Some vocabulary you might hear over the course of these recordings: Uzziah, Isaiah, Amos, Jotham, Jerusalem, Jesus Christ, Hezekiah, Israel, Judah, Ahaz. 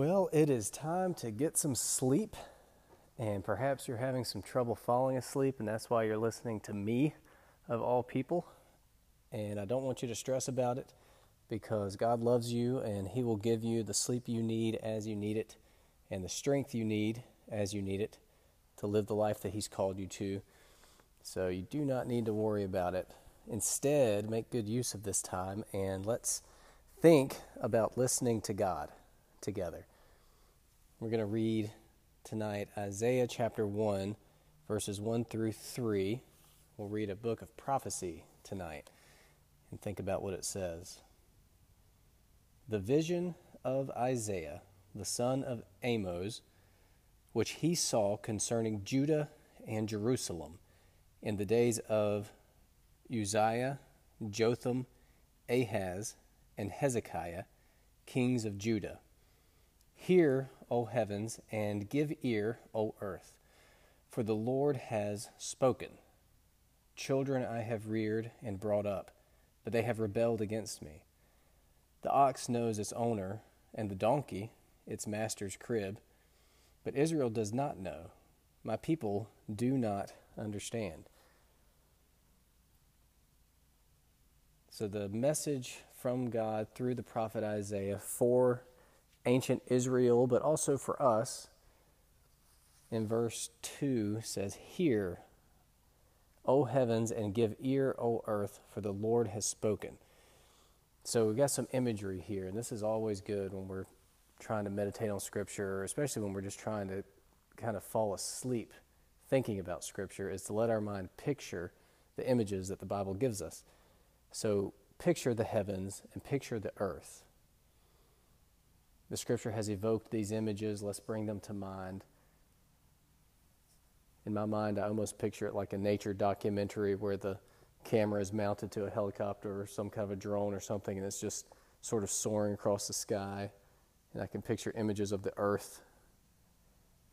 Well, it is time to get some sleep, and perhaps you're having some trouble falling asleep, and that's why you're listening to me, of all people. And I don't want you to stress about it, because God loves you, and He will give you the sleep you need as you need it, and the strength you need as you need it, to live the life that He's called you to. So you do not need to worry about it. Instead, make good use of this time, and let's think about listening to God together. We're going to read tonight Isaiah chapter 1, verses 1 through 3. We'll read a book of prophecy tonight and think about what it says. The vision of Isaiah, the son of Amos, which he saw concerning Judah and Jerusalem in the days of Uzziah, Jotham, Ahaz, and Hezekiah, kings of Judah. Hear, O heavens, and give ear, O earth, for the Lord has spoken. Children I have reared and brought up, but they have rebelled against me. The ox knows its owner, and the donkey its master's crib, but Israel does not know. My people do not understand. So the message from God through the prophet Isaiah for ancient Israel, but also for us, in verse 2 says, Hear, O heavens, and give ear, O earth, for the Lord has spoken. So we've got some imagery here, and this is always good when we're trying to meditate on Scripture, especially when we're just trying to kind of fall asleep thinking about Scripture, is to let our mind picture the images that the Bible gives us. So picture the heavens and picture the earth. The Scripture has evoked these images. Let's bring them to mind. In my mind, I almost picture it like a nature documentary where the camera is mounted to a helicopter or some kind of a drone or something, and it's just sort of soaring across the sky. And I can picture images of the earth,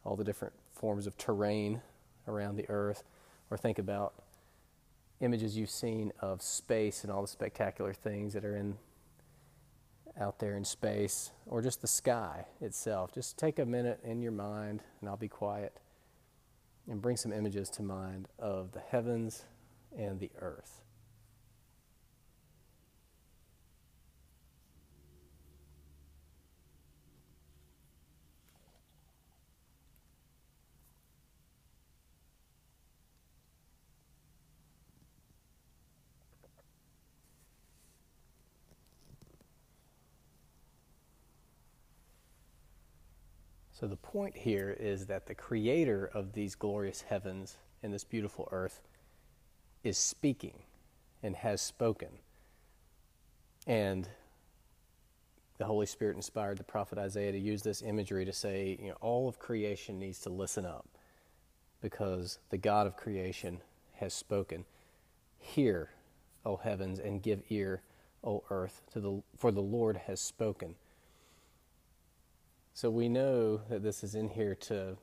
all the different forms of terrain around the earth, or think about images you've seen of space and all the spectacular things that are out there in space, or just the sky itself. Just take a minute in your mind, and I'll be quiet, and bring some images to mind of the heavens and the earth. So the point here is that the creator of these glorious heavens and this beautiful earth is speaking and has spoken. And the Holy Spirit inspired the prophet Isaiah to use this imagery to say, all of creation needs to listen up because the God of creation has spoken. Hear, O heavens, and give ear, O earth, for the Lord has spoken. So we know that this is in here to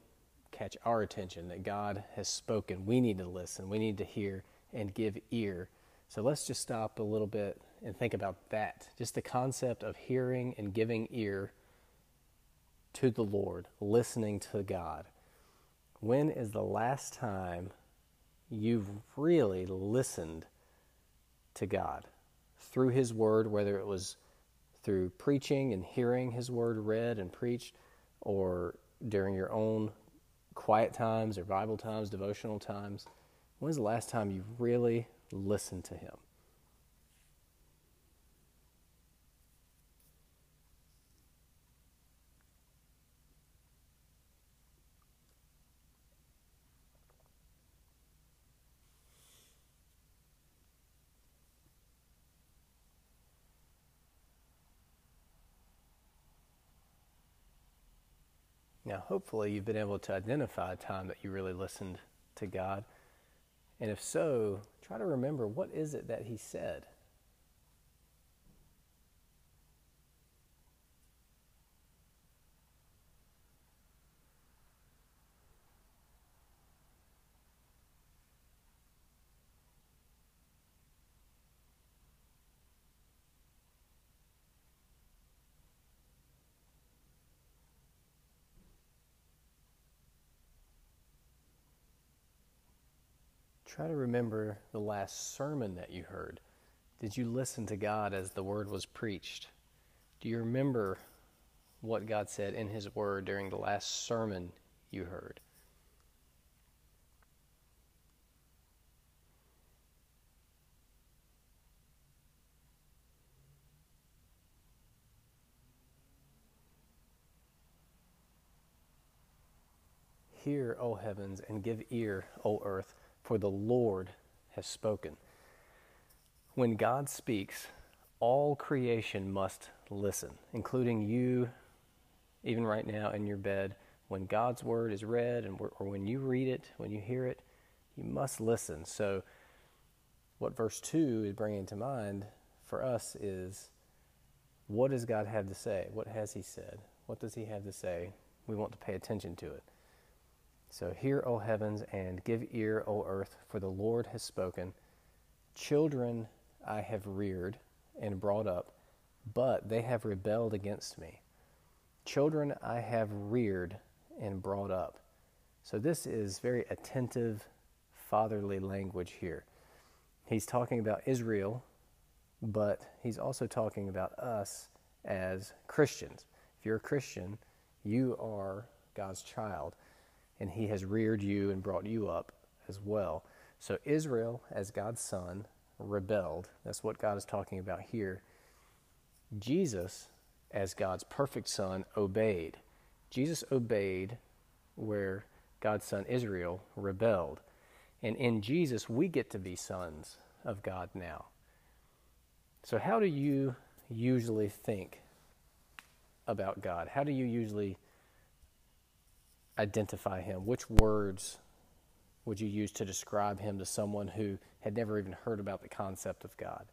catch our attention, that God has spoken. We need to listen. We need to hear and give ear. So let's just stop a little bit and think about that. Just the concept of hearing and giving ear to the Lord, listening to God. When is the last time you've really listened to God? Through His Word, whether it was through preaching and hearing His Word read and preached, or during your own quiet times or Bible times, devotional times. When's the last time you really listened to Him? Now, hopefully you've been able to identify a time that you really listened to God. And if so, try to remember, what is it that He said? Try to remember the last sermon that you heard. Did you listen to God as the word was preached? Do you remember what God said in his word during the last sermon you heard? Hear, O heavens, and give ear, O earth, for the Lord has spoken. When God speaks, all creation must listen, including you, even right now in your bed. When God's word is read, or when you read it, when you hear it, you must listen. So what verse 2 is bringing to mind for us is, what does God have to say? What has he said? What does he have to say? We want to pay attention to it. So hear, O heavens, and give ear, O earth, for the Lord has spoken. Children I have reared and brought up, but they have rebelled against me. Children I have reared and brought up. So this is very attentive, fatherly language here. He's talking about Israel, but he's also talking about us as Christians. If you're a Christian, you are God's child, and he has reared you and brought you up as well. So Israel, as God's son, rebelled. That's what God is talking about here. Jesus, as God's perfect son, obeyed. Jesus obeyed where God's son Israel rebelled. And in Jesus, we get to be sons of God now. So how do you usually think about God? How do you usually identify him? Which words would you use to describe him to someone who had never even heard about the concept of God?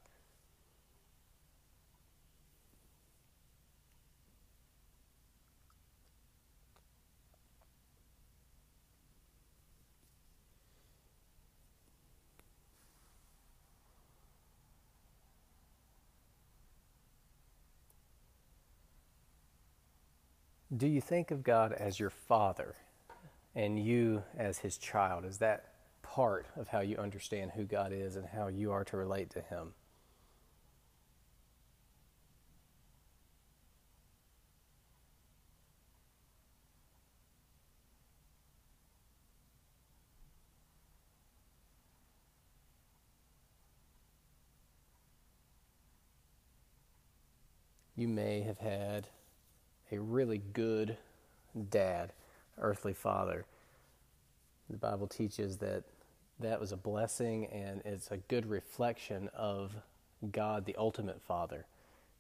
Do you think of God as your father and you as his child? Is that part of how you understand who God is and how you are to relate to him? You may have had a really good dad, earthly father. The Bible teaches that that was a blessing, and it's a good reflection of God, the ultimate father.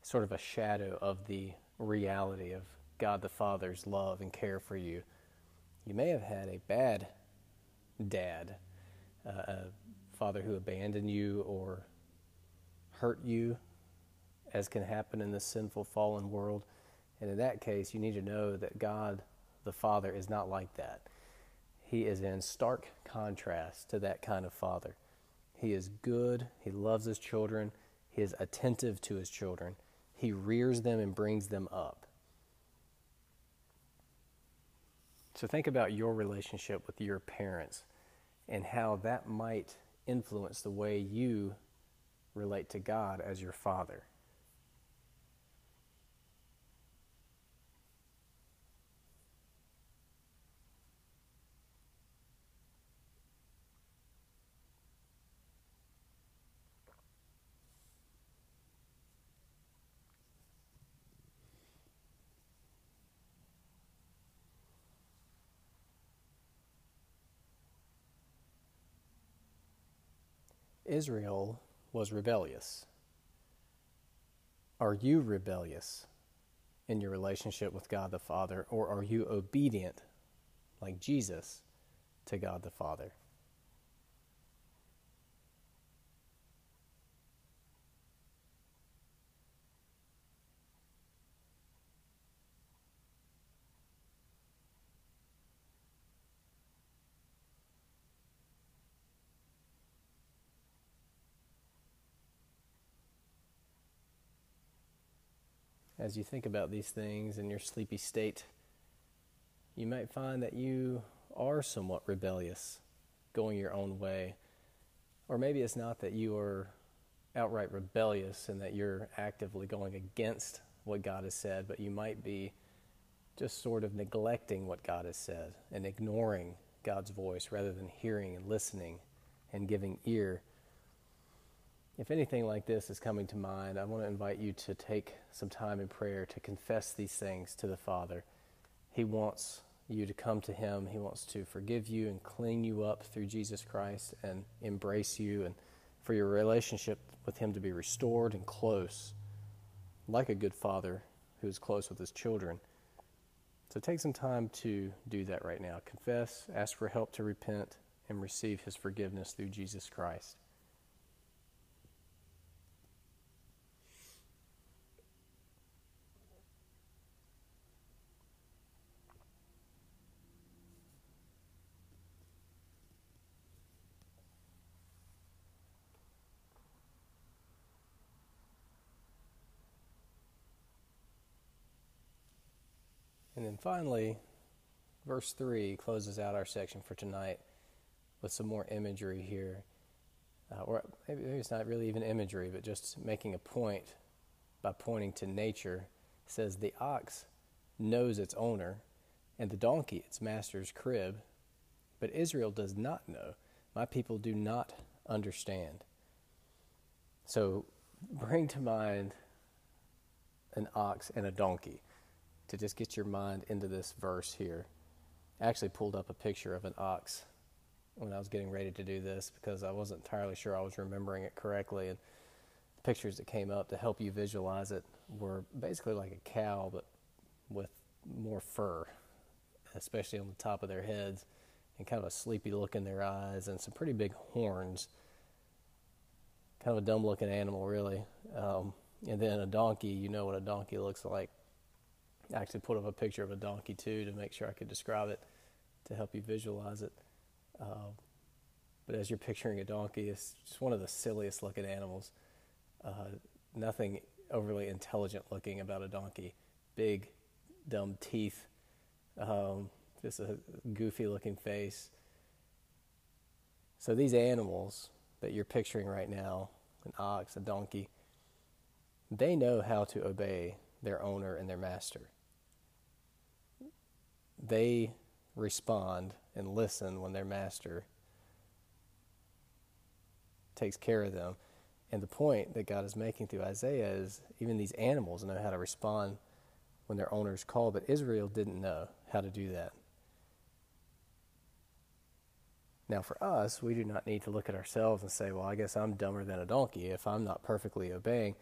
Sort of a shadow of the reality of God the Father's love and care for you. You may have had a bad dad, a father who abandoned you or hurt you, as can happen in this sinful, fallen world. And in that case, you need to know that God, the Father, is not like that. He is in stark contrast to that kind of father. He is good. He loves his children. He is attentive to his children. He rears them and brings them up. So think about your relationship with your parents and how that might influence the way you relate to God as your father. Israel was rebellious. Are you rebellious in your relationship with God the Father, or are you obedient, like Jesus, to God the Father? As you think about these things in your sleepy state, you might find that you are somewhat rebellious, going your own way, Or maybe it's not that you are outright rebellious and that you're actively going against what God has said, but you might be just sort of neglecting what God has said and ignoring God's voice rather than hearing and listening and giving ear. If anything like this is coming to mind, I want to invite you to take some time in prayer to confess these things to the Father. He wants you to come to Him. He wants to forgive you and clean you up through Jesus Christ and embrace you, and for your relationship with Him to be restored and close, like a good father who is close with his children. So take some time to do that right now. Confess, ask for help to repent, and receive His forgiveness through Jesus Christ. And then finally, verse 3 closes out our section for tonight with some more imagery here. Or maybe it's not really even imagery, but just making a point by pointing to nature. It says, the ox knows its owner, and the donkey its master's crib, but Israel does not know. My people do not understand. So bring to mind an ox and a donkey, to just get your mind into this verse here. I actually pulled up a picture of an ox when I was getting ready to do this because I wasn't entirely sure I was remembering it correctly. And the pictures that came up to help you visualize it were basically like a cow, but with more fur, especially on the top of their heads, and kind of a sleepy look in their eyes, and some pretty big horns. Kind of a dumb-looking animal, really. And then a donkey, you know what a donkey looks like. I actually put up a picture of a donkey, too, to make sure I could describe it, to help you visualize it. But as you're picturing a donkey, it's just one of the silliest-looking animals. Nothing overly intelligent-looking about a donkey. Big, dumb teeth, just a goofy-looking face. So these animals that you're picturing right now, an ox, a donkey, they know how to obey their owner and their master. They respond and listen when their master takes care of them. And the point that God is making through Isaiah is even these animals know how to respond when their owners call, but Israel didn't know how to do that. Now for us, we do not need to look at ourselves and say, well, I guess I'm dumber than a donkey if I'm not perfectly obeying.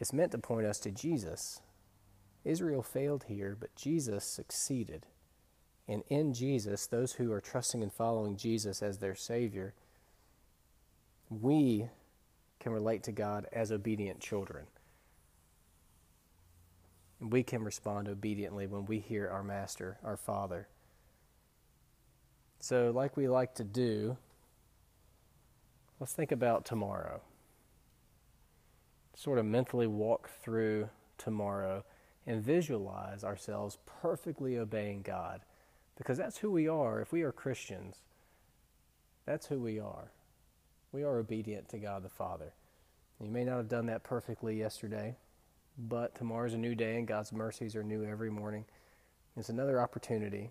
It's meant to point us to Jesus. Israel failed here, but Jesus succeeded. And in Jesus, those who are trusting and following Jesus as their Savior, we can relate to God as obedient children. We can respond obediently when we hear our Master, our Father. So, like we like to do, let's think about tomorrow. Sort of mentally walk through tomorrow and visualize ourselves perfectly obeying God, because that's who we are. If we are Christians, that's who we are. We are obedient to God the Father. You may not have done that perfectly yesterday, but tomorrow's a new day and God's mercies are new every morning. It's another opportunity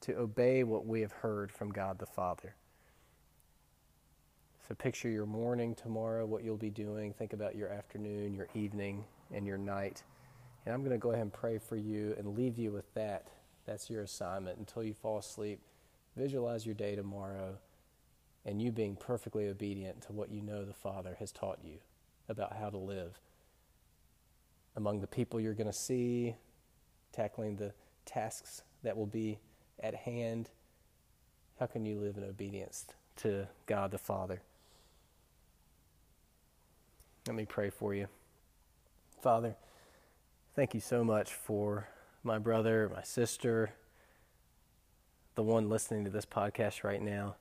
to obey what we have heard from God the Father. So picture your morning tomorrow, what you'll be doing. Think about your afternoon, your evening, and your night. And I'm going to go ahead and pray for you and leave you with that. That's your assignment. Until you fall asleep, visualize your day tomorrow and you being perfectly obedient to what you know the Father has taught you about how to live. Among the people you're going to see, tackling the tasks that will be at hand, how can you live in obedience to God the Father? Let me pray for you. Father, thank you so much for my brother, my sister, the one listening to this podcast right now.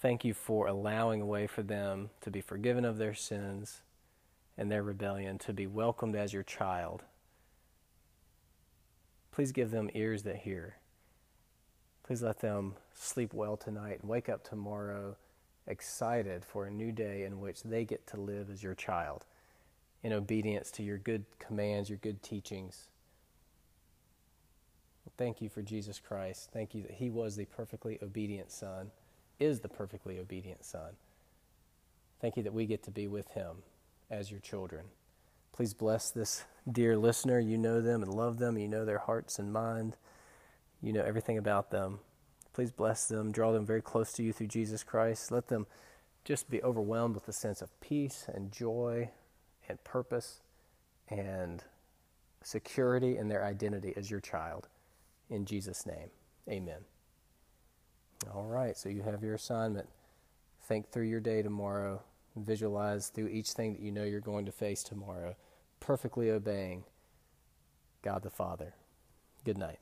Thank you for allowing a way for them to be forgiven of their sins and their rebellion, to be welcomed as your child. Please give them ears that hear. Please let them sleep well tonight and wake up tomorrow excited for a new day in which they get to live as your child in obedience to your good commands, your good teachings. Thank you for Jesus Christ. Thank you that he was the perfectly obedient Son, is the perfectly obedient Son. Thank you that we get to be with him as your children. Please bless this dear listener. You know them and love them. You know their hearts and mind. You know everything about them. Please bless them. Draw them very close to you through Jesus Christ. Let them just be overwhelmed with a sense of peace and joy and purpose and security in their identity as your child. In Jesus' name, amen. All right, so you have your assignment. Think through your day tomorrow. Visualize through each thing that you know you're going to face tomorrow, perfectly obeying God the Father. Good night.